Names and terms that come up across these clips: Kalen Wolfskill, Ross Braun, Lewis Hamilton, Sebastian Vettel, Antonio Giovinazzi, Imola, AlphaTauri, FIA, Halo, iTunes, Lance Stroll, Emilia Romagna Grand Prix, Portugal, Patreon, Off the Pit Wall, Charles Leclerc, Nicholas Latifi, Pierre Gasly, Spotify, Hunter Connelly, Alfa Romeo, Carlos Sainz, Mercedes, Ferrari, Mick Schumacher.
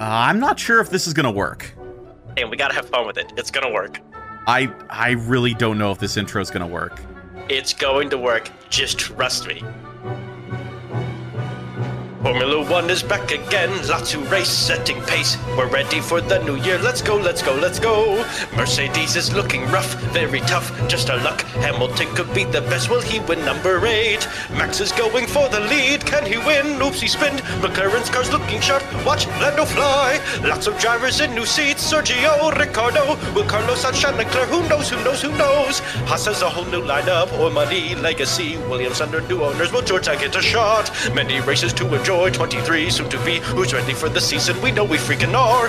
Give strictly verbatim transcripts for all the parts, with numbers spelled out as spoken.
Uh, I'm not sure if this is gonna work. Hey, we gotta have fun with it. It's gonna work. I I really don't know if this intro is gonna work. It's going to work. Just trust me. Formula One is back again, lots to race, setting pace. We're ready for the new year, let's go, let's go, let's go. Mercedes is looking rough, very tough, just our luck. Hamilton could be the best, will he win number eight? Max is going for the lead, can he win? Oops, he spinned. McLaren's car's looking sharp, watch Lando fly. Lots of drivers in new seats, Sergio, Ricardo. Will Carlos outshine Leclerc? Who knows, who knows, who knows? Haas has a whole new lineup, Ormani, Legacy, Williams under new owners. Will George get a shot? Many races to enjoy. twenty-three, soon to be, who's ready for the season? We know we freaking are.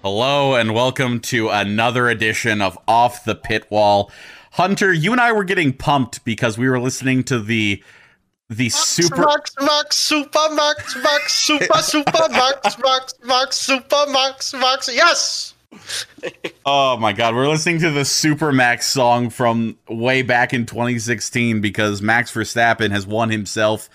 Hello and welcome to another edition of Off the Pit Wall. Hunter, you and I were getting pumped because we were listening to the the Max, super Max Max Super Max Max Super Super Max Max Max Super Max Max. Yes. Oh my god, we're listening to the Super Max song from way back in twenty sixteen because Max Verstappen has won himself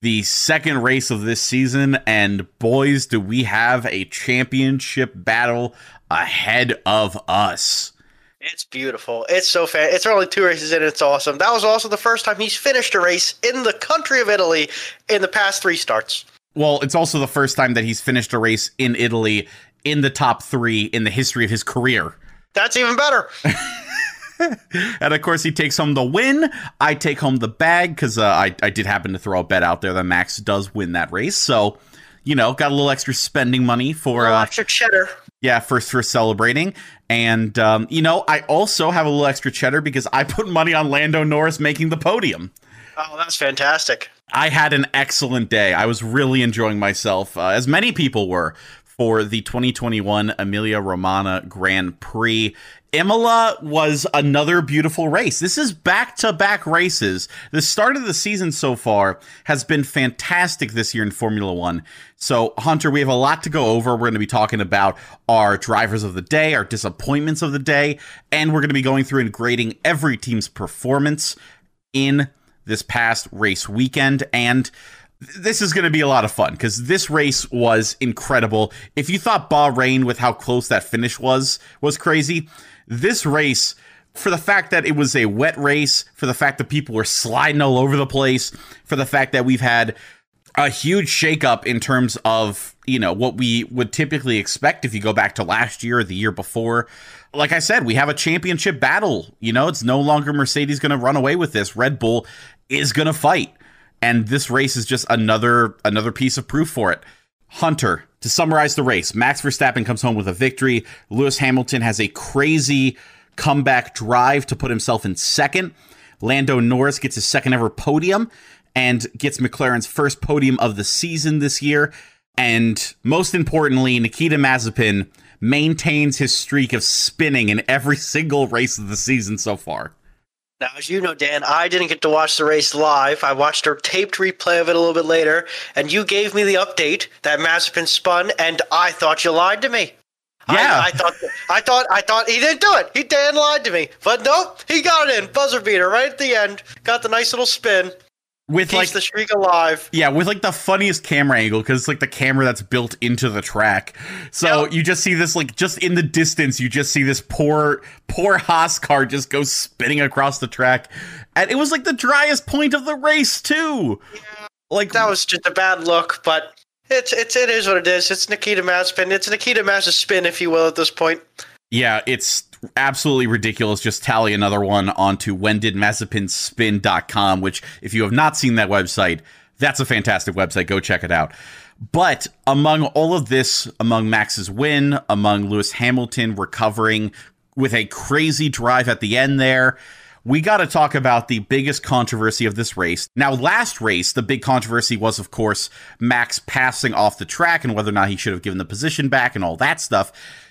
the second race of this season, and boys do we have a championship battle ahead of us. It's beautiful. It's so fan. It's only two races in. It's awesome. That was also the first time he's finished a race in the country of Italy in the past three starts. Well, it's also the first time that he's finished a race in Italy in the top three in the history of his career. That's even better. And of course, he takes home the win. I take home the bag because uh, I, I did happen to throw a bet out there that Max does win that race. So, you know, got a little extra spending money for uh, extra cheddar. Yeah, first for celebrating. And, um, you know, I also have a little extra cheddar because I put money on Lando Norris making the podium. Oh, that's fantastic. I had an excellent day. I was really enjoying myself, uh, as many people were, for the twenty twenty-one Emilia-Romagna Grand Prix. Imola was another beautiful race. This is back-to-back races. The start of the season so far has been fantastic this year in Formula One. So, Hunter, we have a lot to go over. We're going to be talking about our drivers of the day, our disappointments of the day, and we're going to be going through and grading every team's performance in this past race weekend. And this is going to be a lot of fun because this race was incredible. If you thought Bahrain, with how close that finish was, was crazy, this race, for the fact that it was a wet race, for the fact that people were sliding all over the place, for the fact that we've had a huge shakeup in terms of, you know, what we would typically expect if you go back to last year or the year before. Like I said, we have a championship battle. You know, it's no longer Mercedes going to run away with this. Red Bull is going to fight. And this race is just another another piece of proof for it. Hunter, to summarize the race, Max Verstappen comes home with a victory. Lewis Hamilton has a crazy comeback drive to put himself in second. Lando Norris gets his second ever podium and gets McLaren's first podium of the season this year. And most importantly, Nikita Mazepin maintains his streak of spinning in every single race of the season so far. Now, as you know, Dan, I didn't get to watch the race live. I watched a taped replay of it a little bit later, and you gave me the update that Mazepin spun, and I thought you lied to me. Yeah, I, I thought, I thought, I thought he didn't do it. He Dan lied to me, but nope, he got it in buzzer beater right at the end. Got the nice little spin with like the streak alive. Yeah, with like the funniest camera angle because it's like the camera that's built into the track. So yep. You just see this like just in the distance. You just see this poor, poor Haas car just go spinning across the track, and it was like the driest point of the race too. Yeah, like that was just a bad look, but it's it's it is what it is. It's Nikita Mazepin. It's Nikita Mazepin's spin, if you will, at this point. Yeah, it's absolutely ridiculous. Just tally another one onto when did Mazepin spin dot com, which if you have not seen that website, that's a fantastic website. Go check it out. But among all of this, among Max's win, among Lewis Hamilton recovering with a crazy drive at the end there, we got to talk about the biggest controversy of this race. Now, last race, the big controversy was, of course, Max passing off the track and whether or not he should have given the position back and all that stuff.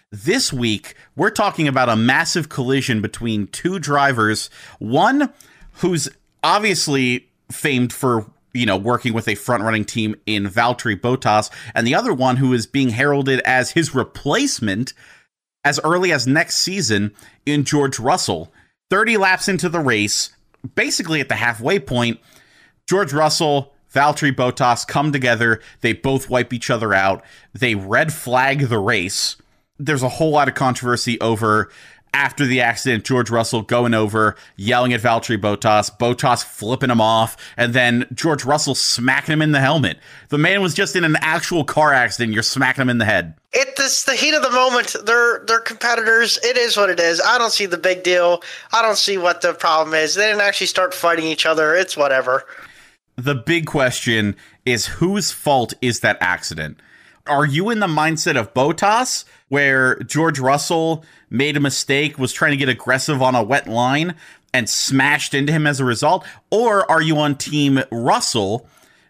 This week, we're talking about a massive collision between two drivers, one who's obviously famed for, you know, working with a front-running team in Valtteri Bottas, and the other one who is being heralded as his replacement as early as next season in George Russell. thirty laps into the race, basically at the halfway point, George Russell, Valtteri Bottas come together. They both wipe each other out. They red flag the race. There's a whole lot of controversy over, after the accident, George Russell going over, yelling at Valtteri Bottas, Bottas flipping him off, and then George Russell smacking him in the helmet. The man was just in an actual car accident. You're smacking him in the head. It's the heat of the moment. They're, they're competitors. It is what it is. I don't see the big deal. I don't see what the problem is. They didn't actually start fighting each other. It's whatever. The big question is, whose fault is that accident? Are you in the mindset of Bottas, where George Russell made a mistake, was trying to get aggressive on a wet line and smashed into him as a result? Or are you on Team Russell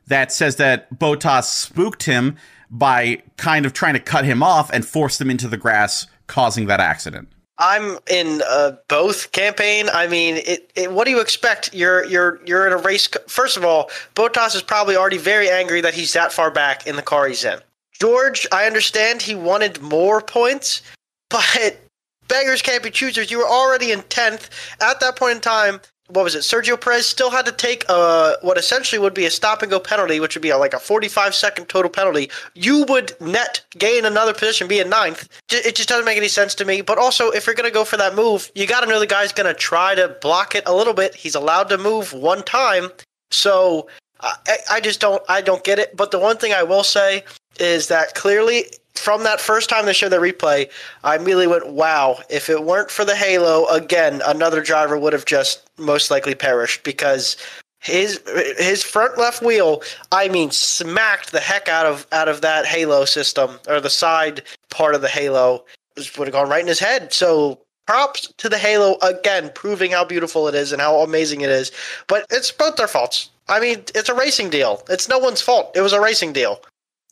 that says that Bottas spooked him by kind of trying to cut him off and forced him into the grass, causing that accident? I'm in uh, both campaign. I mean, it, it, what do you expect? You're you're you're in a race. First of all, Bottas is probably already very angry that he's that far back in the car he's in. George, I understand he wanted more points, but beggars can't be choosers. You were already in tenth. At that point in time, what was it? Sergio Perez still had to take a, what essentially would be a stop-and-go penalty, which would be a, like a forty-five second total penalty. You would net gain another position, be in ninth. It just doesn't make any sense to me. But also, if you're going to go for that move, you got to know the guy's going to try to block it a little bit. He's allowed to move one time. So I, I just don't I don't get it. But the one thing I will say is that clearly from that first time they showed the replay, I immediately went, wow, if it weren't for the halo, again, another driver would have just most likely perished, because his his front left wheel, I mean, smacked the heck out of out of that halo system, or the side part of the halo. It would have gone right in his head. So props to the halo, again, proving how beautiful it is and how amazing it is. But it's both their faults. I mean, it's a racing deal. It's no one's fault. It was a racing deal.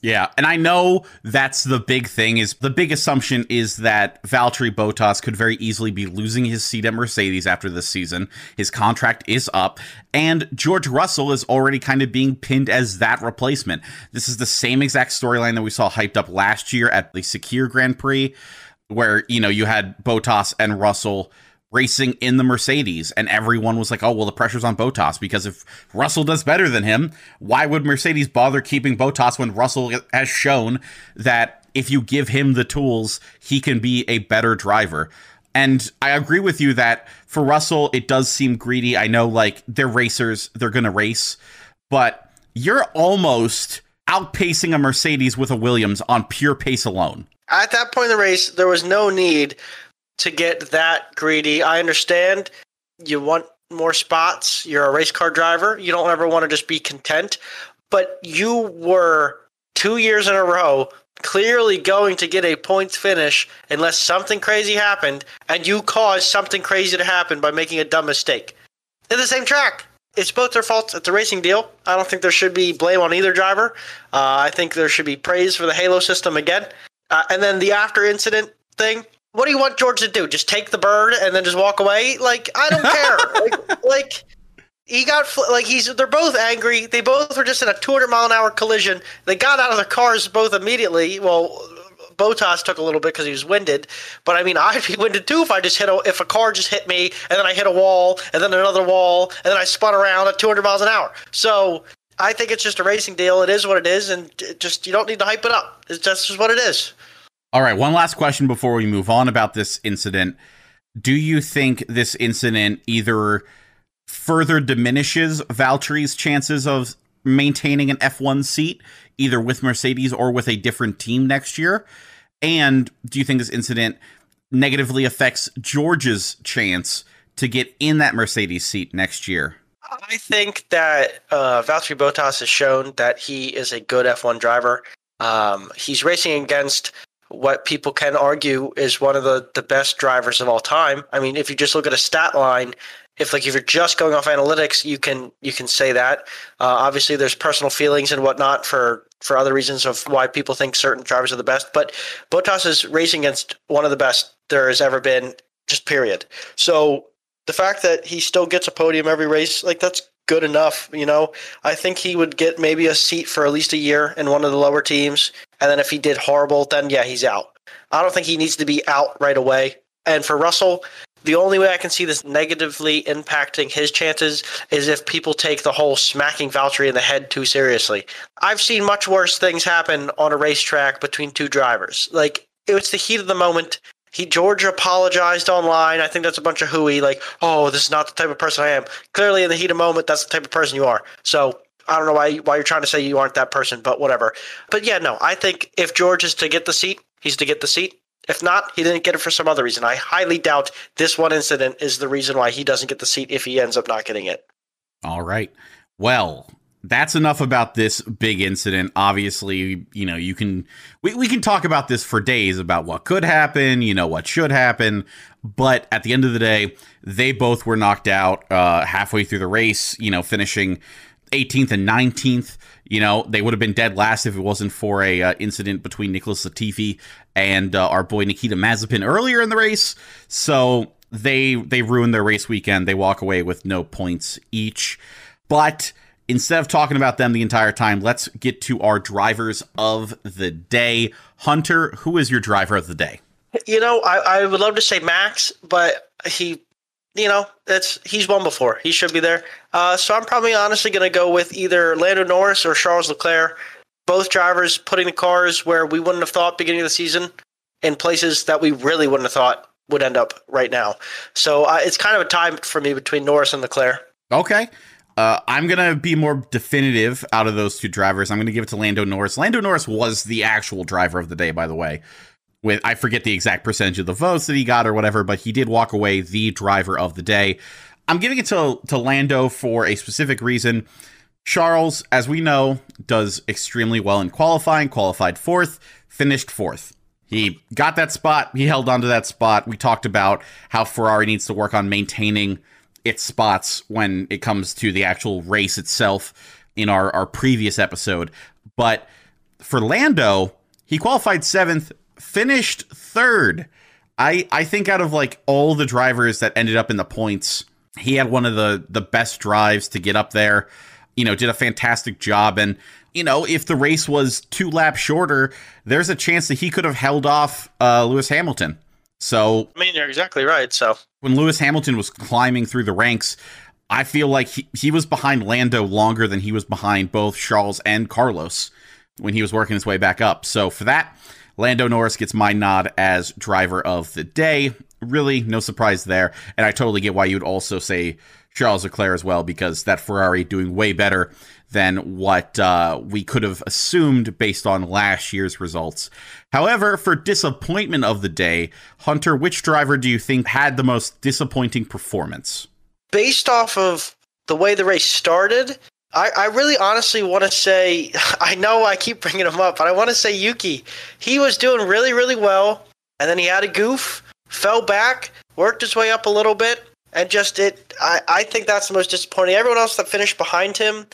Yeah, and I know that's the big thing, is the big assumption is that Valtteri Bottas could very easily be losing his seat at Mercedes after this season. His contract is up, and George Russell is already kind of being pinned as that replacement. This is the same exact storyline that we saw hyped up last year at the Sakir Grand Prix, where, you know, you had Bottas and Russell racing in the Mercedes, and everyone was like, oh, well, the pressure's on Bottas, because if Russell does better than him, why would Mercedes bother keeping Bottas when Russell has shown that if you give him the tools, he can be a better driver? And I agree with you that for Russell, it does seem greedy. I know, like, they're racers, they're going to race, but you're almost outpacing a Mercedes with a Williams on pure pace alone. At that point in the race, there was no need to get that greedy. I understand you want more spots. You're a race car driver. You don't ever want to just be content. But you were two years in a row clearly going to get a points finish unless something crazy happened, and you caused something crazy to happen by making a dumb mistake. They're the same track. It's both their faults. It's a racing deal. I don't think there should be blame on either driver. Uh, I think there should be praise for the halo system again. Uh, and then the after incident thing. What do you want George to do? Just take the bird and then just walk away? Like, I don't care. like, like, he got, like, he's, they're both angry. They both were just in a two hundred mile an hour collision. They got out of the cars both immediately. Well, Bottas took a little bit because he was winded. But, I mean, I'd be winded too if I just hit a, if a car just hit me, and then I hit a wall, and then another wall, and then I spun around at two hundred miles an hour. So I think it's just a racing deal. It is what it is. And it just, you don't need to hype it up. It's just what it is. All right, one last question before we move on about this incident. Do you think this incident either further diminishes Valtteri's chances of maintaining an F one seat, either with Mercedes or with a different team next year? And do you think this incident negatively affects George's chance to get in that Mercedes seat next year? I think that uh, Valtteri Bottas has shown that he is a good F one driver. Um, he's racing against what people can argue is one of the, the best drivers of all time. I mean, if you just look at a stat line, if like if you're just going off analytics, you can you can say that. Uh, obviously, there's personal feelings and whatnot for, for other reasons of why people think certain drivers are the best. But Bottas is racing against one of the best there has ever been, just period. So the fact that he still gets a podium every race, like, that's good enough, you know. I think he would get maybe a seat for at least a year in one of the lower teams, and then if he did horrible, then yeah, he's out. I don't think he needs to be out right away. And for Russell, The only way I can see this negatively impacting his chances is if people take the whole smacking Valtteri in the head too seriously. I've seen much worse things happen on a racetrack between two drivers. Like, it was the heat of the moment. He George apologized online. I think that's a bunch of hooey. Like, oh, this is not the type of person I am. Clearly, in the heat of the moment, that's the type of person you are. So I don't know why why you're trying to say you aren't that person, but whatever. But yeah, no, I think if George is to get the seat, he's to get the seat. If not, he didn't get it for some other reason. I highly doubt this one incident is the reason why he doesn't get the seat if he ends up not getting it. All right. Well, that's enough about this big incident. Obviously, you know, you can we, we can talk about this for days about what could happen, you know, what should happen. But at the end of the day, they both were knocked out uh, halfway through the race, you know, finishing eighteenth and nineteenth. You know, they would have been dead last if it wasn't for a uh, incident between Nicholas Latifi and uh, our boy Nikita Mazepin earlier in the race. So they they ruined their race weekend. They walk away with no points each. But instead of talking about them the entire time, let's get to our drivers of the day. Hunter, who is your driver of the day? You know, I, I would love to say Max, but he... You know, it's he's won before. He should be there. Uh, so I'm probably honestly going to go with either Lando Norris or Charles Leclerc, both drivers putting the cars where we wouldn't have thought beginning of the season in places that we really wouldn't have thought would end up right now. So uh, it's kind of a tie for me between Norris and Leclerc. Okay. Uh, I'm going to be more definitive out of those two drivers. I'm going to give it to Lando Norris. Lando Norris was the actual driver of the day, by the way. With, I forget the exact percentage of the votes that he got or whatever, but he did walk away the driver of the day. I'm giving it to, to Lando for a specific reason. Charles, as we know, does extremely well in qualifying, qualified fourth, finished fourth. He got that spot. He held on to that spot. We talked about how Ferrari needs to work on maintaining its spots when it comes to the actual race itself in our, our previous episode. But for Lando, he qualified seventh, finished third. I I think out of like all the drivers that ended up in the points, he had one of the the best drives to get up there, you know, did a fantastic job. And, you know, if the race was two laps shorter, there's a chance that he could have held off uh, Lewis Hamilton. So I mean, you're exactly right. So when Lewis Hamilton was climbing through the ranks, I feel like he, he was behind Lando longer than he was behind both Charles and Carlos when he was working his way back up. So for that, Lando Norris gets my nod as driver of the day. Really, no surprise there. And I totally get why you'd also say Charles Leclerc as well, because that Ferrari doing way better than what uh, we could have assumed based on last year's results. However, for disappointment of the day, Hunter, which driver do you think had the most disappointing performance? Based off of the way the race started, I, I really honestly want to say, I know I keep bringing him up, but I want to say Yuki. He was doing really, really well, and then he had a goof, fell back, worked his way up a little bit, and just it. I, I think that's the most disappointing. Everyone else that finished behind him,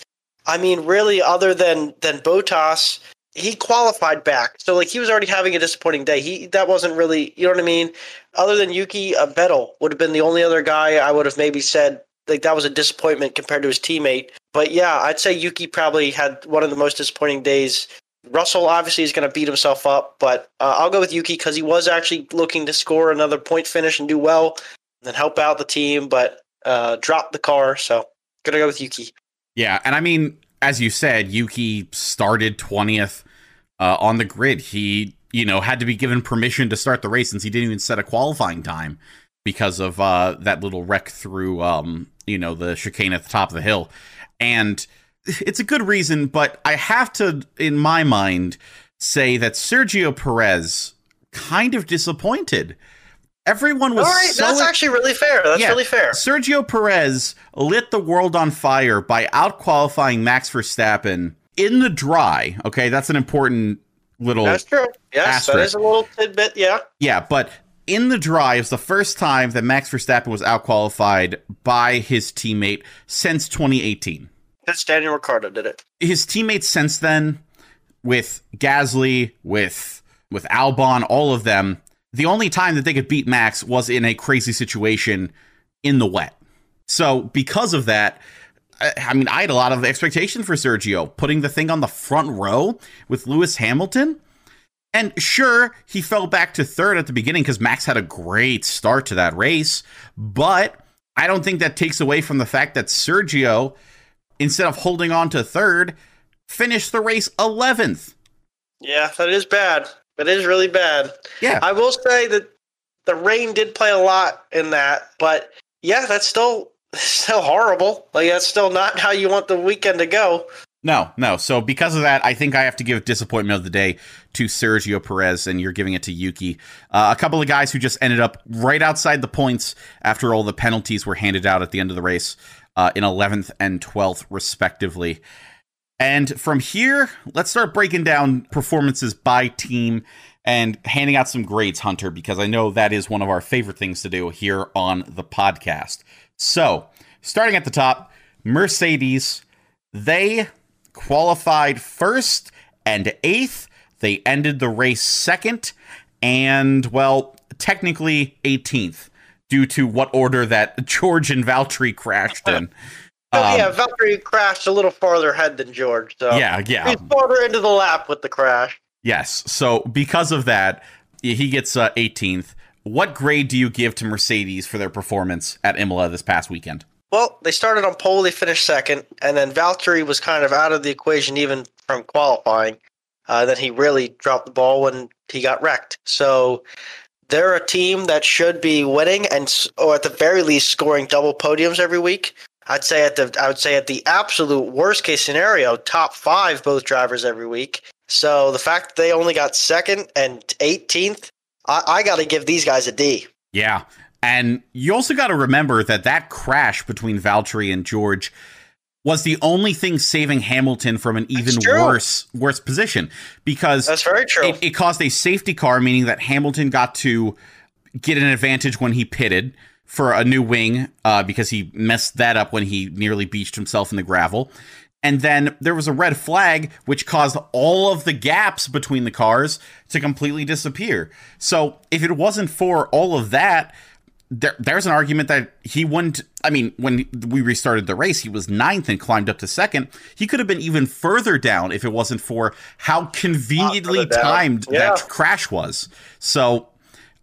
I mean, really, other than, than Bottas, he qualified back. So, like, he was already having a disappointing day. He That wasn't really, you know what I mean? Other than Yuki, uh, Vettel would have been the only other guy I would have maybe said, like, that was a disappointment compared to his teammate. But yeah, I'd say Yuki probably had one of the most disappointing days. Russell obviously is going to beat himself up, but uh, I'll go with Yuki because he was actually looking to score another point finish and do well and help out the team, but uh, dropped the car. So going to go with Yuki. Yeah. And I mean, as you said, Yuki started twentieth uh, on the grid. He, you know, had to be given permission to start the race since he didn't even set a qualifying time because of uh, that little wreck through, um, you know, the chicane at the top of the hill. And it's a good reason, but I have to, in my mind, say that Sergio Perez kind of disappointed. Everyone was All right, so that's actually really fair. That's yeah, really fair. Sergio Perez lit the world on fire by out-qualifying Max Verstappen in the dry. Okay, that's an important little That's true. Yes, asterisk. That is a little tidbit, yeah. Yeah, but in the dry, it was the first time that Max Verstappen was outqualified by his teammate since twenty eighteen. That's Daniel Ricciardo did it. His teammates since then, with Gasly, with with Albon, all of them, the only time that they could beat Max was in a crazy situation in the wet. So because of that, I, I mean, I had a lot of expectation for Sergio, putting the thing on the front row with Lewis Hamilton. And sure, he fell back to third at the beginning because Max had a great start to that race. But I don't think that takes away from the fact that Sergio, instead of holding on to third, finished the race eleventh. Yeah, that is bad. That is really bad. Yeah. I will say that the rain did play a lot in that. But, yeah, that's still, still horrible. Like, that's still not how you want the weekend to go. No, no. So because of that, I think I have to give disappointment of the day to Sergio Perez, and you're giving it to Yuki. Uh, a couple of guys who just ended up right outside the points after all the penalties were handed out at the end of the race uh, in eleventh and twelfth, respectively. And from here, let's start breaking down performances by team and handing out some grades, Hunter, because I know that is one of our favorite things to do here on the podcast. So starting at the top, Mercedes, they qualified first and eighth. They ended the race second and, well, technically eighteenth due to what order that George and Valtteri crashed in. Oh, yeah, um, Valtteri crashed a little farther ahead than George. So yeah, yeah. He's farther into the lap with the crash. Yes, so because of that, he gets uh, eighteenth. What grade do you give to Mercedes for their performance at Imola this past weekend? Well, they started on pole, they finished second, and then Valtteri was kind of out of the equation even from qualifying. Uh, then he really dropped the ball when he got wrecked. So they're a team that should be winning and, or at the very least, scoring double podiums every week. I'd say at the I would say at the absolute worst case scenario, top five both drivers every week. So the fact that they only got second and eighteenth, I, I got to give these guys a D. Yeah. And you also got to remember that that crash between Valtteri and George was the only thing saving Hamilton from an even worse worse position, because that's very true. It, it caused a safety car, meaning that Hamilton got to get an advantage when he pitted for a new wing uh, because he messed that up when he nearly beached himself in the gravel. And then there was a red flag, which caused all of the gaps between the cars to completely disappear. So if it wasn't for all of that, There, there's an argument that he wouldn't. I mean, when we restarted the race, he was ninth and climbed up to second. He could have been even further down if it wasn't for how conveniently timed yeah. that crash was. So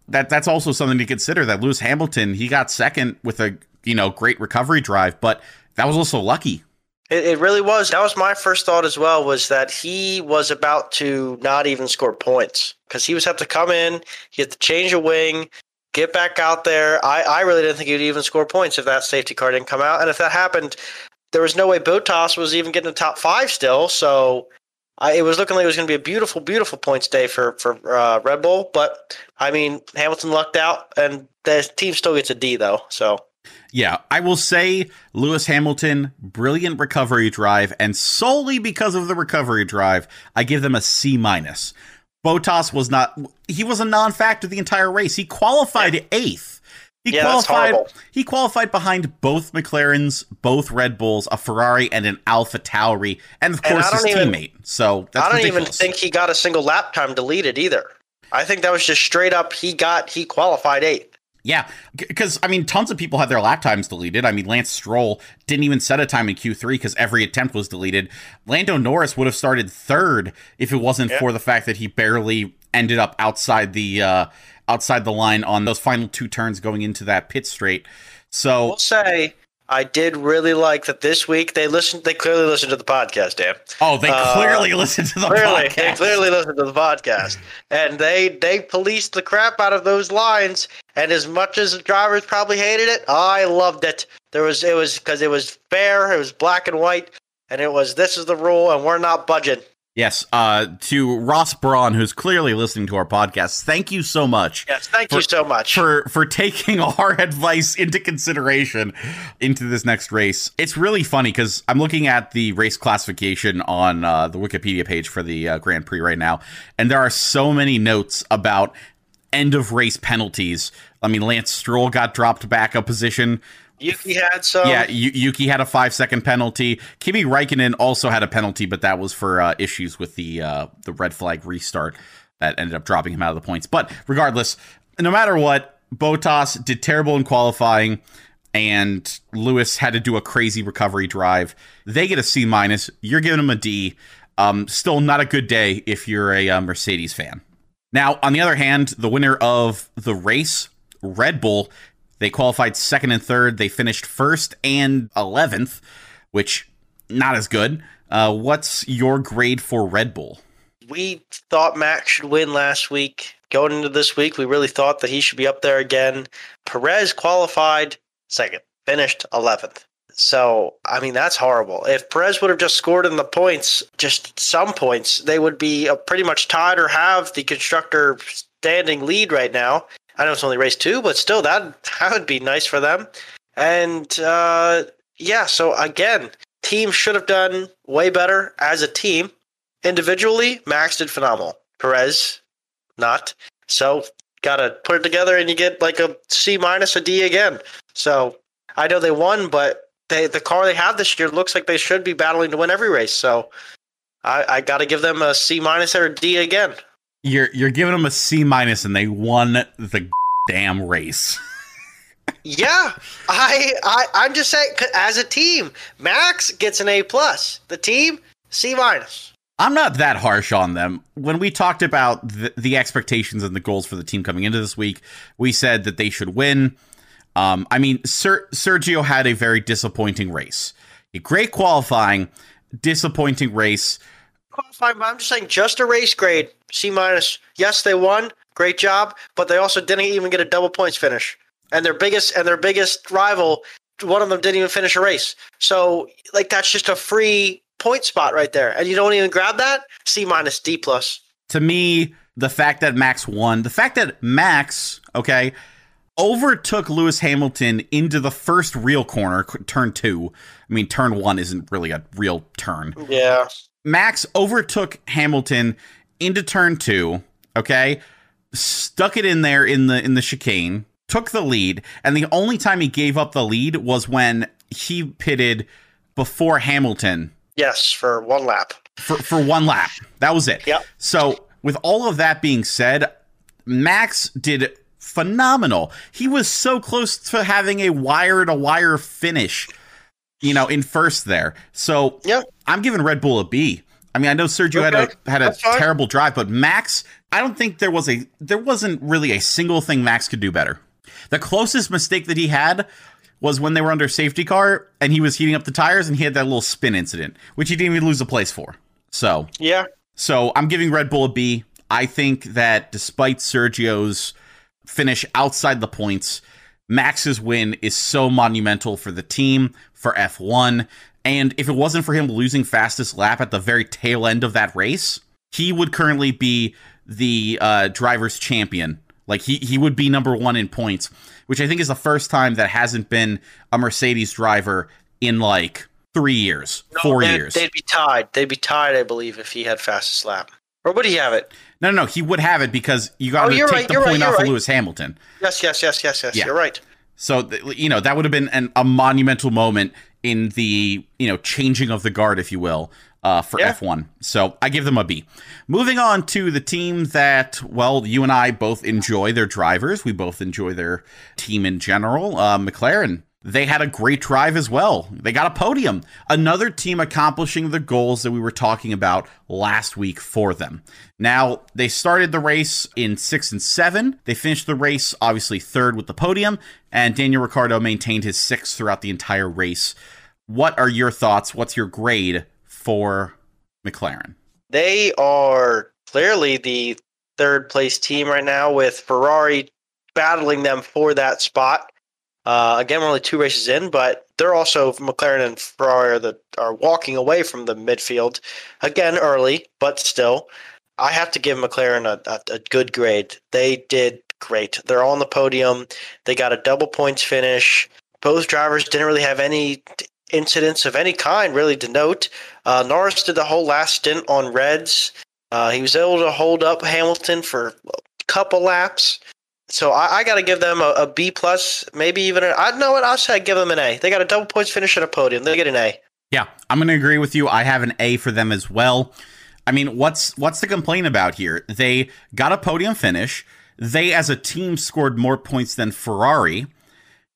that that's also something to consider, that Lewis Hamilton, he got second with a, you know, great recovery drive, but that was also lucky. It, it really was. That was my first thought as well, was that he was about to not even score points because he was have to come in, he had to change a wing, get back out there. I, I really didn't think he'd even score points if that safety car didn't come out. And if that happened, there was no way Bottas was even getting the top five still. So I, it was looking like it was going to be a beautiful, beautiful points day for, for uh, Red Bull. But, I mean, Hamilton lucked out, and the team still gets a D, though. So yeah, I will say Lewis Hamilton, brilliant recovery drive. And solely because of the recovery drive, I give them a C minus. Bottas was not, he was a non-factor the entire race. He qualified yeah. eighth. He yeah, qualified, that's horrible. He qualified behind both McLarens, both Red Bulls, a Ferrari, and an AlphaTauri, and of course and his even, teammate. So that's I don't ridiculous. even think he got a single lap time deleted either. I think that was just straight up. He got, he qualified eighth. Yeah, because, I mean, tons of people had their lap times deleted. I mean, Lance Stroll didn't even set a time in Q three because every attempt was deleted. Lando Norris would have started third if it wasn't yeah. for the fact that he barely ended up outside the uh, outside the line on those final two turns going into that pit straight. So I will say I did really like that this week they listened. They clearly listened to the podcast, Dan. Oh, they clearly uh, listened to the clearly, podcast. They clearly listened to the podcast, and they they policed the crap out of those lines. And as much as the drivers probably hated it, I loved it. There was it was because it was fair, it was black and white, and it was this is the rule, and we're not budging. Yes, uh, to Ross Braun, who's clearly listening to our podcast, thank you so much. Yes, thank for, you so much. For, for taking our advice into consideration into this next race. It's really funny because I'm looking at the race classification on uh, the Wikipedia page for the uh, Grand Prix right now, and there are so many notes about end-of-race penalties. I mean, Lance Stroll got dropped back a position. Yuki had some. Yeah, y- Yuki had a five-second penalty. Kimi Raikkonen also had a penalty, but that was for uh, issues with the uh, the red flag restart that ended up dropping him out of the points. But regardless, no matter what, Bottas did terrible in qualifying, and Lewis had to do a crazy recovery drive. They get a C minus. You're giving them a D. Um, still not a good day if you're a uh, Mercedes fan. Now, on the other hand, the winner of the race, Red Bull, they qualified second and third. They finished first and eleventh, which not as good. Uh, what's your grade for Red Bull? We thought Max should win last week. Going into this week, we really thought that he should be up there again. Perez qualified second, finished eleventh. So, I mean, that's horrible. If Perez would have just scored in the points, just some points, they would be pretty much tied or have the constructor standing lead right now. I know it's only race two, but still, that, that would be nice for them. And, uh, yeah, so again, team should have done way better as a team. Individually, Max did phenomenal. Perez, not. So, got to put it together and you get like a C minus, a D again. So, I know they won, but They, the car they have this year looks like they should be battling to win every race. So I, I got to give them a C minus or a D again. You're you're giving them a C minus and they won the damn race. Yeah, I, I, I'm just saying as a team, Max gets an A plus. The team, C minus. I'm not that harsh on them. When we talked about the, the expectations and the goals for the team coming into this week, we said that they should win. Um, I mean, Ser- Sergio had a very disappointing race. A great qualifying, disappointing race. Qualifying, but I'm just saying just a race grade, C minus. Yes, they won. Great job. But they also didn't even get a double points finish. And their biggest and their biggest rival, one of them didn't even finish a race. So, like, that's just a free point spot right there. And you don't even grab that? C minus, D plus. To me, the fact that Max won, the fact that Max, okay, overtook Lewis Hamilton into the first real corner, turn two. I mean, turn one isn't really a real turn. Yeah. Max overtook Hamilton into turn two, okay? Stuck it in there in the in the chicane, took the lead, and the only time he gave up the lead was when he pitted before Hamilton. Yes, for one lap. For, for one lap. That was it. Yep. So, with all of that being said, Max did phenomenal. He was so close to having a wire-to-wire finish, you know, in first there. So yeah. I'm giving Red Bull a B. I mean, I know Sergio okay. had a had a terrible drive, but Max, I don't think there was a there wasn't really a single thing Max could do better. The closest mistake that he had was when they were under safety car and he was heating up the tires and he had that little spin incident, which he didn't even lose a place for. So yeah. So I'm giving Red Bull a B. I think that despite Sergio's finish outside the points, Max's win is so monumental for the team, for F one, and if it wasn't for him losing fastest lap at the very tail end of that race, he would currently be the uh, driver's champion. Like, he, he would be number one in points, which I think is the first time that hasn't been a Mercedes driver in, like, three years, no, four they'd, years. They'd be tied. They'd be tied, I believe, if he had fastest lap. Or would he have it? No, no, no. He would have it because you got oh, to take right, the point right, off right. of Lewis Hamilton. Yes, yes, yes, yes, yes. Yeah. You're right. So, you know, that would have been an, a monumental moment in the, you know, changing of the guard, if you will, uh, for yeah. F one. So I give them a B. Moving on to the team that, well, you and I both enjoy their drivers. We both enjoy their team in general. Uh, McLaren, they had a great drive as well. They got a podium. Another team accomplishing the goals that we were talking about last week for them. Now, they started the race in six and seven. They finished the race, obviously, third with the podium. And Daniel Ricciardo maintained his sixth throughout the entire race. What are your thoughts? What's your grade for McLaren? They are clearly the third place team right now, with Ferrari battling them for that spot. Uh, again, we're only two races in, but they're also, McLaren and Ferrari are, the, are walking away from the midfield. Again, early, but still. I have to give McLaren a, a, a good grade. They did great. They're on the podium. They got a double points finish. Both drivers didn't really have any incidents of any kind, really, to note. Uh, Norris did the whole last stint on Reds. Uh, he was able to hold up Hamilton for a couple laps. So I, I got to give them a, a B plus, maybe even an, I know what I'll say. I give them an A. They got a double points finish at a podium. They get an A. Yeah, I'm going to agree with you. I have an A for them as well. I mean, what's what's to complain about here? They got a podium finish. They, as a team, scored more points than Ferrari.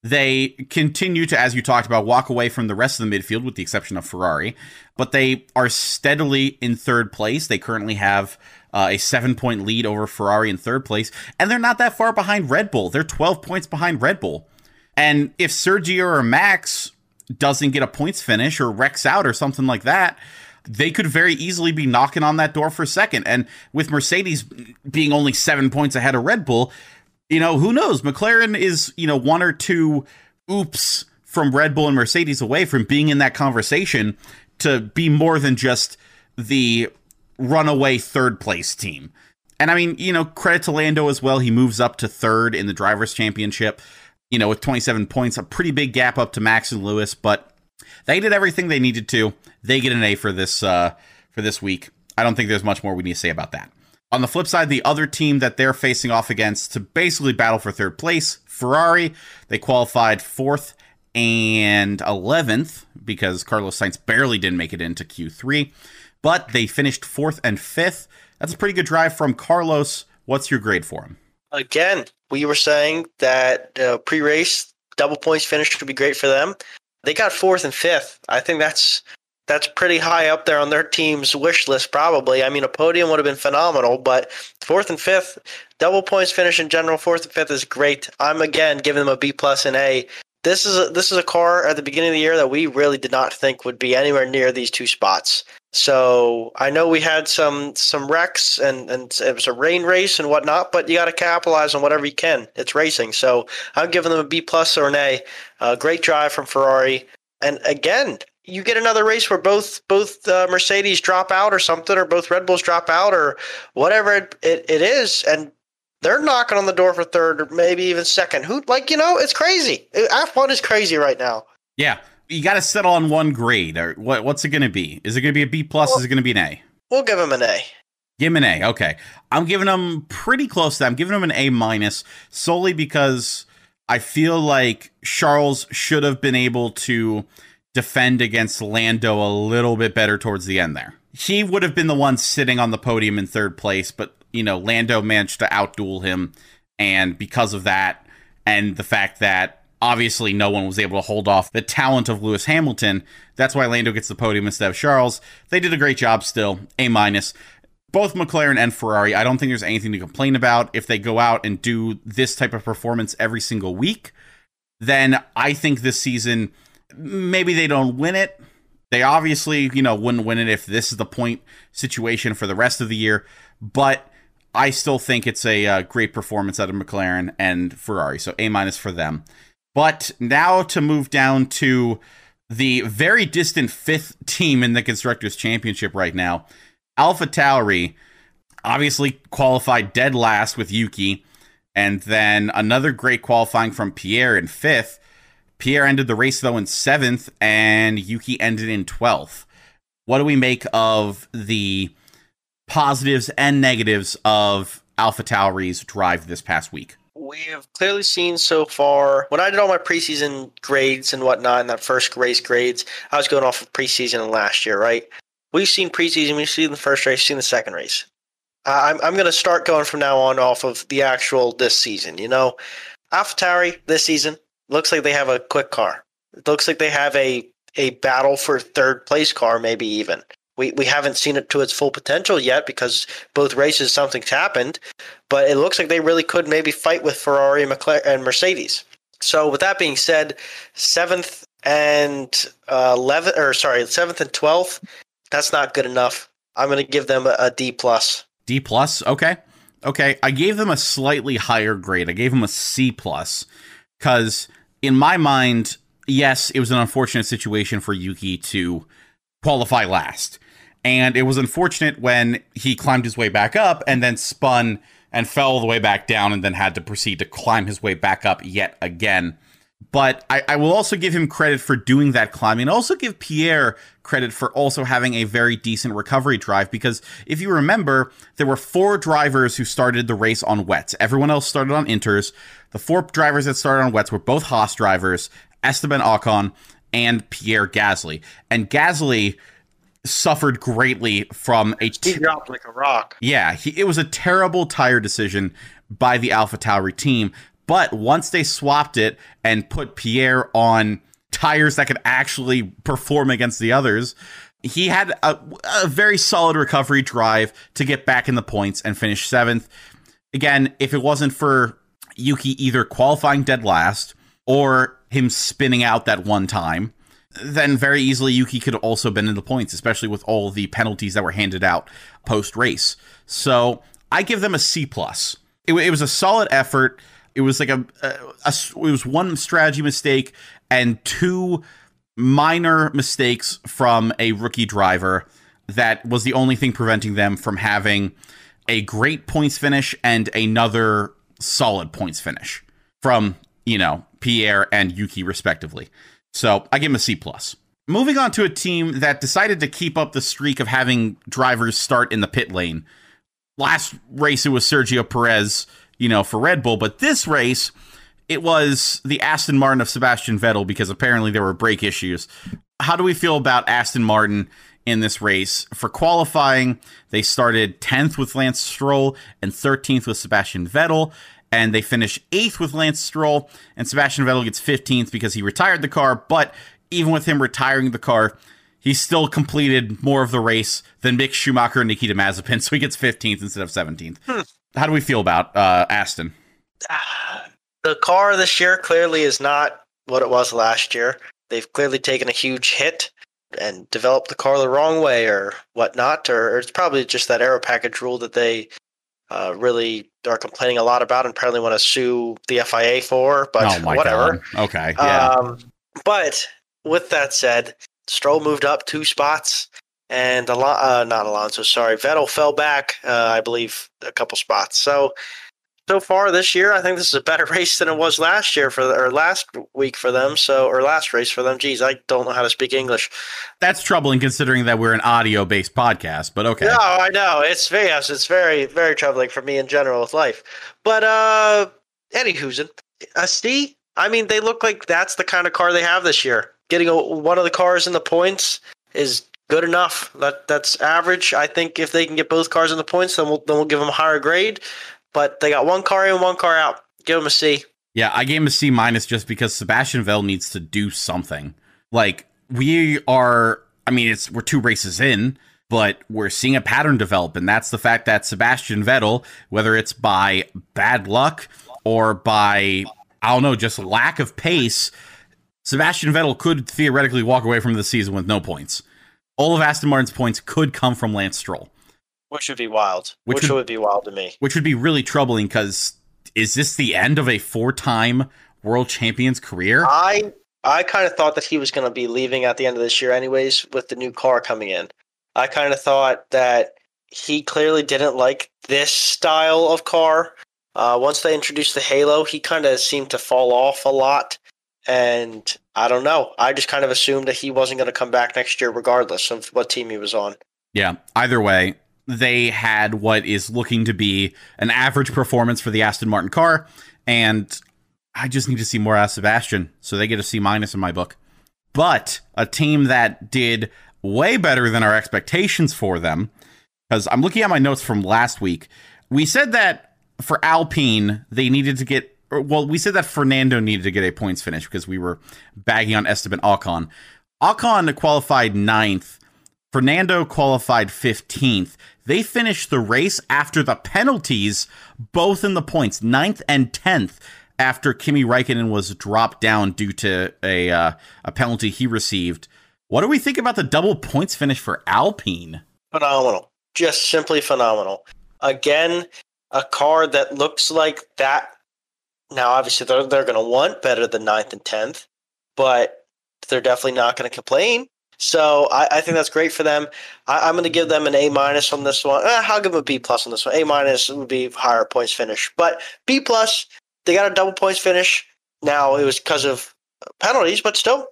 They continue to, as you talked about, walk away from the rest of the midfield with the exception of Ferrari, but they are steadily in third place. They currently have uh, a seven-point lead over Ferrari in third place, and they're not that far behind Red Bull. They're twelve points behind Red Bull. And if Sergio or Max doesn't get a points finish or wrecks out or something like that, they could very easily be knocking on that door for second. And with Mercedes being only seven points ahead of Red Bull, you know, who knows? McLaren is, you know, one or two oops from Red Bull and Mercedes away from being in that conversation to be more than just the runaway third place team. And I mean, you know, credit to Lando as well. He moves up to third in the Drivers' Championship, you know, with twenty-seven points, a pretty big gap up to Max and Lewis, but they did everything they needed to. They get an A for this uh, for this week. I don't think there's much more we need to say about that. On the flip side, the other team that they're facing off against to basically battle for third place, Ferrari, they qualified fourth and eleventh because Carlos Sainz barely didn't make it into Q three, but they finished fourth and fifth. That's a pretty good drive from Carlos. What's your grade for him? Again, we were saying that uh, pre-race, double points finish would be great for them. They got fourth and fifth. I think that's that's pretty high up there on their team's wish list, probably. I mean, a podium would have been phenomenal, but fourth and fifth, double points finish in general, fourth and fifth is great. I'm, again, giving them a B plus and A. This is a, this is a car at the beginning of the year that we really did not think would be anywhere near these two spots. So I know we had some some wrecks and, and it was a rain race and whatnot, but you got to capitalize on whatever you can. It's racing. So I'm giving them a B plus or an A. Uh, great drive from Ferrari. And again, you get another race where both both uh, Mercedes drop out or something, or both Red Bulls drop out or whatever it, it, it is. And they're knocking on the door for third or maybe even second. Who, like, you know, it's crazy. F one is crazy right now. Yeah. You got to settle on one grade. Or what? What's it going to be? Is it going to be a B plus? Well, is it going to be an A? We'll give him an A. Give him an A. Okay. I'm giving him pretty close to that. I'm giving him an A minus solely because I feel like Charles should have been able to defend against Lando a little bit better towards the end there. He would have been the one sitting on the podium in third place, but you know, Lando managed to outduel him. And because of that, and the fact that obviously no one was able to hold off the talent of Lewis Hamilton, that's why Lando gets the podium instead of Charles. They did a great job still, A minus. Both McLaren and Ferrari, I don't think there's anything to complain about. If they go out and do this type of performance every single week, then I think this season, maybe they don't win it. They obviously, you know, wouldn't win it if this is the point situation for the rest of the year. But I still think it's a uh, great performance out of McLaren and Ferrari, so A minus for them. But now to move down to the very distant fifth team in the Constructors' Championship right now, AlphaTauri, obviously qualified dead last with Yuki, and then another great qualifying from Pierre in fifth. Pierre ended the race, though, in seventh, and Yuki ended in twelfth. What do we make of the positives and negatives of AlphaTauri's drive this past week? We have clearly seen so far, when I did all my preseason grades and whatnot, and that first race grades, I was going off of preseason and last year, right? We've seen preseason, we've seen the first race, we've seen the second race. Uh, I'm, I'm going to start going from now on off of the actual this season, you know? AlphaTauri this season looks like they have a quick car. It looks like they have a, a battle for third place car, maybe even. We we haven't seen it to its full potential yet because both races something's happened, but it looks like they really could maybe fight with Ferrari, McLaren, and Mercedes. So with that being said, seventh and uh, eleventh, or sorry, seventh and twelfth, that's not good enough. I'm going to give them a, a D plus. D plus, okay, okay. I gave them a slightly higher grade. I gave them a C plus because in my mind, yes, it was an unfortunate situation for Yuki to qualify last. And it was unfortunate when he climbed his way back up and then spun and fell all the way back down and then had to proceed to climb his way back up yet again. But I, I will also give him credit for doing that climbing. I'll also give Pierre credit for also having a very decent recovery drive because if you remember, there were four drivers who started the race on wets. Everyone else started on inters. The four drivers that started on wets were both Haas drivers, Esteban Ocon and Pierre Gasly. And Gasly suffered greatly from a t- he dropped like a rock. Yeah, he, it was a terrible tire decision by the AlphaTauri team. But once they swapped it and put Pierre on tires that could actually perform against the others, he had a, a very solid recovery drive to get back in the points and finish seventh. Again, if it wasn't for Yuki either qualifying dead last or him spinning out that one time, then very easily Yuki could have also been in the points, especially with all the penalties that were handed out post-race. So I give them a C plus. It, it was a solid effort. It was like a, a, a it was one strategy mistake and two minor mistakes from a rookie driver that was the only thing preventing them from having a great points finish and another solid points finish from, you know, Pierre and Yuki respectively. So I give him a C plus. Moving on to a team that decided to keep up the streak of having drivers start in the pit lane. Last race, it was Sergio Perez, you know, for Red Bull. But this race, it was the Aston Martin of Sebastian Vettel because apparently there were brake issues. How do we feel about Aston Martin in this race? For qualifying, they started tenth with Lance Stroll and thirteenth with Sebastian Vettel. And they finish eighth with Lance Stroll, and Sebastian Vettel gets fifteenth because he retired the car. But even with him retiring the car, he still completed more of the race than Mick Schumacher and Nikita Mazepin, so he gets fifteenth instead of seventeenth. Hmm. How do we feel about uh, Aston? The car this year clearly is not what it was last year. They've clearly taken a huge hit and developed the car the wrong way or whatnot, or it's probably just that aero package rule that they Uh, really are complaining a lot about and apparently want to sue the F I A for, but oh whatever. God. Okay. Yeah. Um, but with that said, Stroll moved up two spots and a lot, uh, not Alonso, sorry. Vettel fell back, uh, I believe a couple spots. So, so far this year, I think this is a better race than it was last year for, or last week for them. So, or last race for them. Geez, I don't know how to speak English. That's troubling considering that we're an audio based podcast, but okay. No, I know. It's very, it's very, very troubling for me in general with life. But, uh, anywho's, a C, I mean, they look like that's the kind of car they have this year. Getting a, one of the cars in the points is good enough. That That's average. I think if they can get both cars in the points, then we'll, then we'll give them a higher grade. But they got one car in, one car out. Give him a C. Yeah, I gave him a C minus just because Sebastian Vettel needs to do something. Like, we are, I mean, it's we're two races in, but we're seeing a pattern develop. And that's the fact that Sebastian Vettel, whether it's by bad luck or by, I don't know, just lack of pace, Sebastian Vettel could theoretically walk away from the season with no points. All of Aston Martin's points could come from Lance Stroll. Which would be wild. Which, which would, would be wild to me. Which would be really troubling because is this the end of a four-time world champion's career? I I kind of thought that he was going to be leaving at the end of this year anyways with the new car coming in. I kind of thought that he clearly didn't like this style of car. Uh, once they introduced the Halo, he kind of seemed to fall off a lot. And I don't know. I just kind of assumed that he wasn't going to come back next year regardless of what team he was on. Yeah, either way. They had what is looking to be an average performance for the Aston Martin car, and I just need to see more out of Sebastian, so they get a C minus in my book. But a team that did way better than our expectations for them, because I'm looking at my notes from last week. We said that for Alpine, they needed to get, or, well, we said that Fernando needed to get a points finish because we were bagging on Esteban Ocon. Ocon qualified ninth. Fernando qualified fifteenth. They finished the race after the penalties, both in the points, ninth and tenth, after Kimi Raikkonen was dropped down due to a uh, a penalty he received. What do we think about the double points finish for Alpine? Phenomenal. Just simply phenomenal. Again, a car that looks like that. Now, obviously, they're, they're going to want better than ninth and tenth, but they're definitely not going to complain. So I, I think that's great for them. I, I'm going to give them an A minus on this one. Eh, I'll give them a B plus on this one. A minus would be higher points finish, but B plus, they got a double points finish. Now it was because of penalties, but still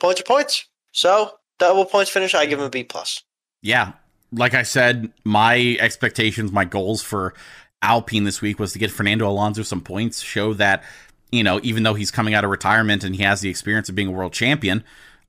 points are points. So double points finish, I give them a B plus. Yeah. Like I said, my expectations, my goals for Alpine this week was to get Fernando Alonso some points, show that, you know, even though he's coming out of retirement and he has the experience of being a world champion,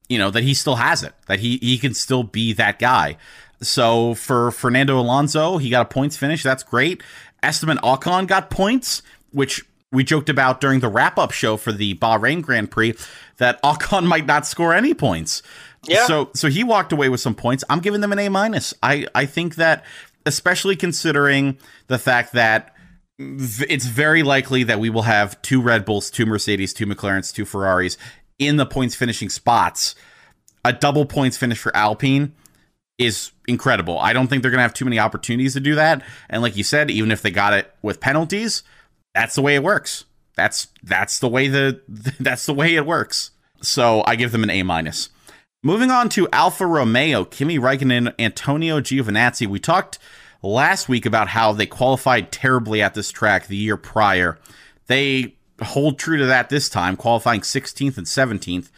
you know, that he still has it, that he, he can still be that guy. So for Fernando Alonso, he got a points finish. That's great. Esteban Ocon got points, which we joked about during the wrap-up show for the Bahrain Grand Prix that Ocon might not score any points. Yeah. So so he walked away with some points. I'm giving them an A minus. I, I think that, especially considering the fact that it's very likely that we will have two Red Bulls, two Mercedes, two McLarens, two Ferraris in the points finishing spots. A double points finish for Alpine is incredible. I don't think they're going to have too many opportunities to do that. And like you said, even if they got it with penalties, that's the way it works. That's that's the way the that's the way it works. So I give them an A minus. Moving on to Alfa Romeo, Kimi Raikkonen, Antonio Giovinazzi. We talked last week about how they qualified terribly at this track the year prior. They hold true to that this time, qualifying sixteenth and seventeenth,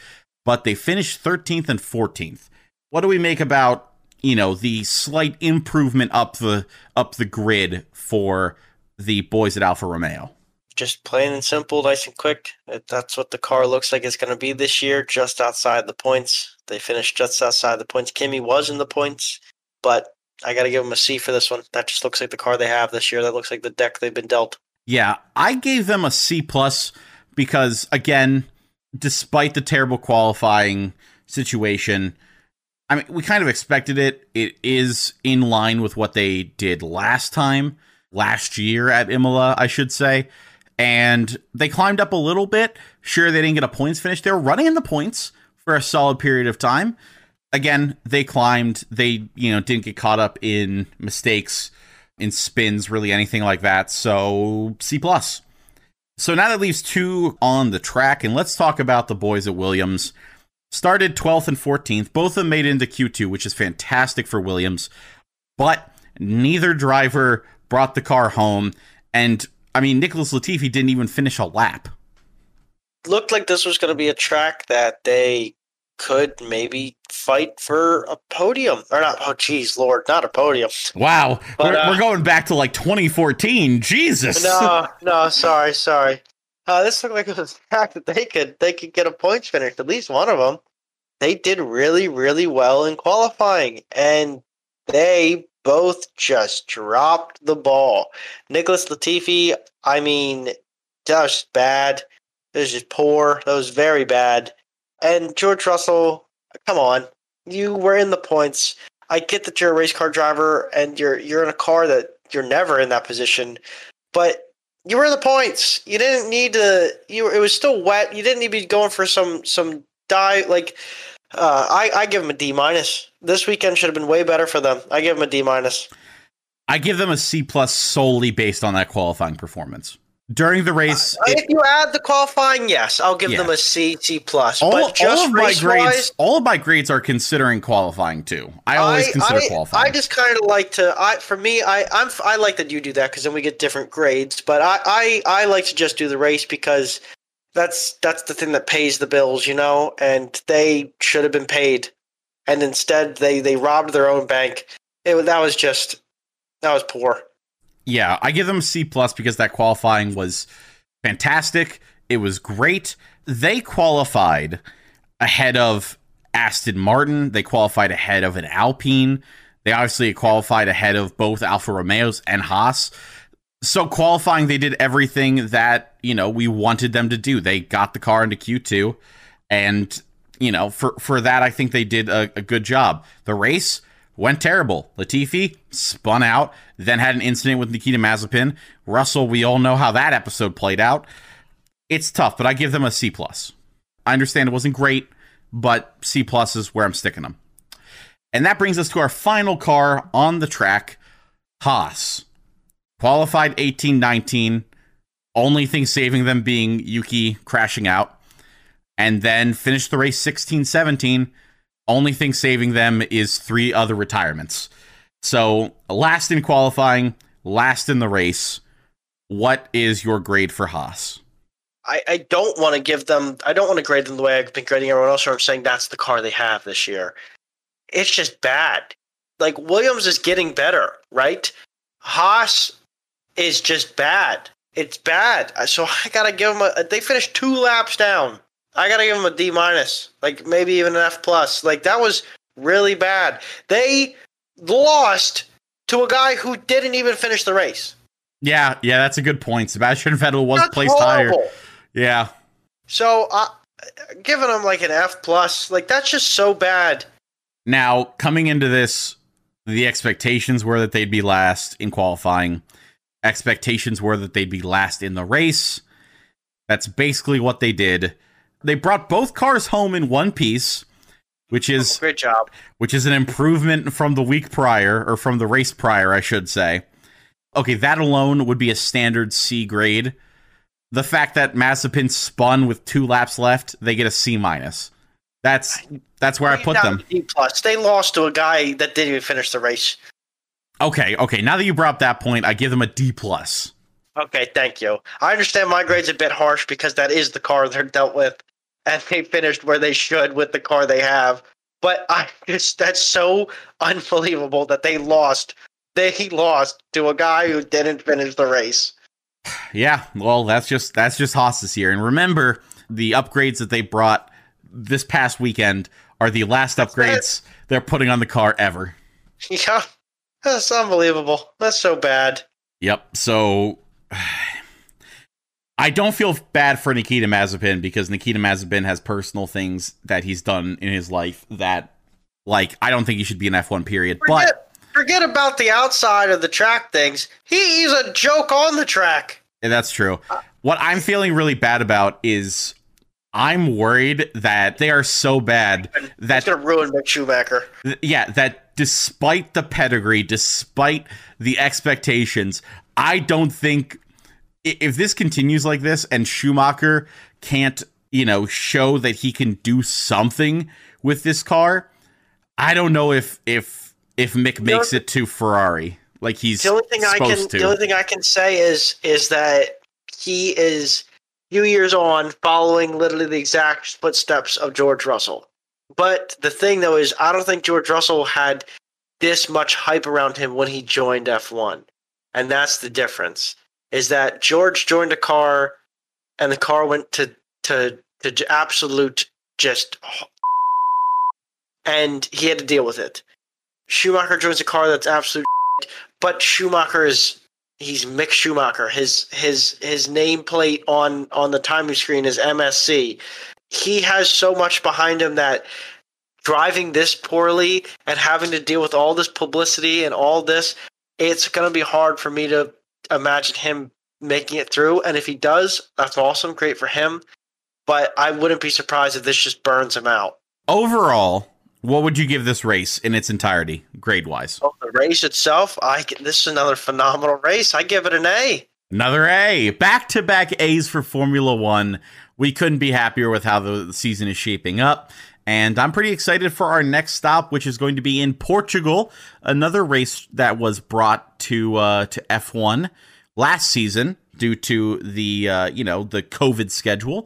but they finished thirteenth and fourteenth. What do we make about, you know, the slight improvement up the up the grid for the boys at Alfa Romeo? Just plain and simple, nice and quick. That's what the car looks like it's going to be this year, just outside the points. They finished just outside the points. Kimi was in the points, but I got to give them a C for this one. That just looks like the car they have this year. That looks like the deck they've been dealt. Yeah, I gave them a C plus because, again, despite the terrible qualifying situation, I mean, we kind of expected it. It is in line with what they did last time, last year at Imola, I should say. And they climbed up a little bit. Sure, they didn't get a points finish. They were running in the points for a solid period of time. Again, they climbed. They, you know, didn't get caught up in mistakes, in spins, really anything like that. So C plus. So now that leaves two on the track. And let's talk about the boys at Williams. Started twelfth and fourteenth. Both of them made it into Q two, which is fantastic for Williams. But neither driver brought the car home. And I mean, Nicholas Latifi didn't even finish a lap. Looked like this was going to be a track that they could maybe fight for a podium. Or not, oh, geez, Lord, not a podium. Wow, but, we're, uh, we're going back to like twenty fourteen, Jesus. No, no, sorry, sorry. Uh, this looked like it was a track that they could, they could get a points finish, at least one of them. They did really, really well in qualifying, and they both just dropped the ball. Nicholas Latifi, I mean, that was just bad. It was just poor. That was very bad. And George Russell, come on. You were in the points. I get that you're a race car driver and you're you're in a car that you're never in that position, but you were in the points. You didn't need to you it was still wet. You didn't need to be going for some some dive like Uh, I, I give them a D minus. This weekend should have been way better for them. I give them a D minus. I give them a C plus solely based on that qualifying performance during the race. Uh, it, if you add the qualifying, yes, I'll give yeah. them a C, C plus. All, but just all of my grades, all of my grades are considering qualifying too. I always I, consider I, qualifying. I just kind of like to. I for me, I I'm I like that you do that because then we get different grades. But I, I I like to just do the race because That's that's the thing that pays the bills, you know, and they should have been paid. And instead, they, they robbed their own bank. It, that was just, that was poor. Yeah, I give them a C plus because that qualifying was fantastic. It was great. They qualified ahead of Aston Martin. They qualified ahead of an Alpine. They obviously qualified ahead of both Alfa Romeos and Haas. So qualifying, they did everything that, you know, we wanted them to do. They got the car into Q two. And, you know, for, for that, I think they did a, a good job. The race went terrible. Latifi spun out, then had an incident with Nikita Mazepin. Russell, we all know how that episode played out. It's tough, but I give them a C plus. I understand it wasn't great, but C plus is where I'm sticking them. And that brings us to our final car on the track, Haas. Qualified eighteen nineteen, only thing saving them being Yuki crashing out, and then finished the race sixteen seventeen. Only thing saving them is three other retirements. So last in qualifying, last in the race. What is your grade for Haas? I, I don't want to give them, I don't want to grade them the way I've been grading everyone else, or I'm saying that's the car they have this year. It's just bad. Like, Williams is getting better, right? Haas is just bad. It's bad. So I gotta give them a. They finished two laps down. I gotta give them a D minus, like maybe even an F plus. Like, that was really bad. They lost to a guy who didn't even finish the race. Yeah, yeah, that's a good point. Sebastian Vettel was that's placed horrible. higher. Yeah. So, uh, giving him like an F plus, like that's just so bad. Now, coming into this, the expectations were that they'd be last in qualifying. Expectations were that they'd be last in the race. That's basically what they did. They brought both cars home in one piece, which is oh, great job. Which is an improvement from the week prior, or from the race prior, I should say. Okay, that alone would be a standard C grade. The fact that Mazepin spun with two laps left, they get a C minus. That's that's where I put them. They lost to a guy that didn't even finish the race. Okay, okay. Now that you brought up that point, I give them a D plus. Okay, thank you. I understand my grade's a bit harsh because that is the car they're dealt with, and they finished where they should with the car they have. But I just that's so unbelievable that they lost. They he lost to a guy who didn't finish the race. Yeah, well, that's just that's just Haas this year. And remember, the upgrades that they brought this past weekend are the last that's upgrades that. they're putting on the car ever. Yeah, that's unbelievable. That's so bad. Yep. So I don't feel bad for Nikita Mazepin because Nikita Mazepin has personal things that he's done in his life that, like, I don't think he should be an F one period. Forget, but forget about the outside of the track things. He, he's a joke on the track. Yeah, that's true. What I'm feeling really bad about is I'm worried that they are so bad that it's going to ruin Mick Schumacher. Yeah, that despite the pedigree, despite the expectations, I don't think if this continues like this and Schumacher can't, you know, show that he can do something with this car, I don't know if if if Mick makes it to Ferrari like he's the only thing supposed I can, to. The only thing I can say is is that he is few years on, following literally the exact footsteps of George Russell. But the thing, though, is I don't think George Russell had this much hype around him when he joined F one. And that's the difference, is that George joined a car, and the car went to to, to absolute just... and he had to deal with it. Schumacher joins a car that's absolute but Schumacher is... He's Mick Schumacher. His his his nameplate on, on the timing screen is M S C. He has so much behind him that driving this poorly and having to deal with all this publicity and all this, it's going to be hard for me to imagine him making it through. And if he does, that's awesome. Great for him. But I wouldn't be surprised if this just burns him out. Overall, what would you give this race in its entirety, grade-wise? Oh, the race itself, I this is another phenomenal race. I give it an A. Another A. Back-to-back A's for Formula One. We couldn't be happier with how the season is shaping up. And I'm pretty excited for our next stop, which is going to be in Portugal, another race that was brought to uh, to F one last season due to the uh, you know the COVID schedule.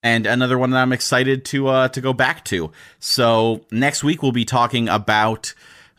And another one that I'm excited to uh, to go back to. So next week we'll be talking about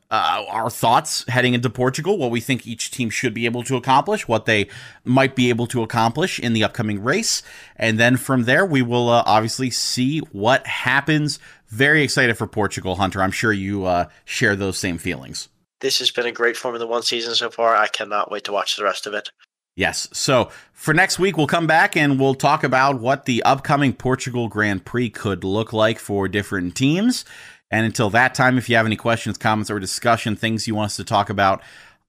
uh, our thoughts heading into Portugal, what we think each team should be able to accomplish, what they might be able to accomplish in the upcoming race. And then from there we will uh, obviously see what happens. Very excited for Portugal, Hunter. I'm sure you uh, share those same feelings. This has been a great Formula One season so far. I cannot wait to watch the rest of it. Yes. So for next week, we'll come back and we'll talk about what the upcoming Portugal Grand Prix could look like for different teams. And until that time, if you have any questions, comments, or discussion, things you want us to talk about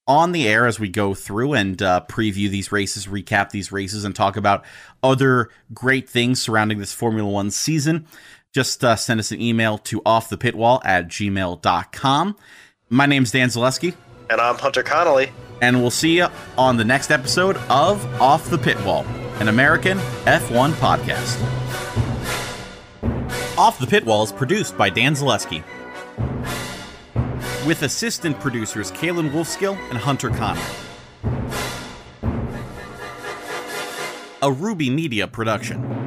on the air as we go through and uh, preview these races, recap these races, and talk about other great things surrounding this Formula One season, just uh, send us an email to off the pit wall at gmail dot com. My name's Dan Zalewski. And I'm Hunter Connelly. And we'll see you on the next episode of Off the Pit Wall, an American F one podcast. Off the Pit Wall is produced by Dan Zalewski, with assistant producers Kalen Wolfskill and Hunter Connelly. A Ruby Media production.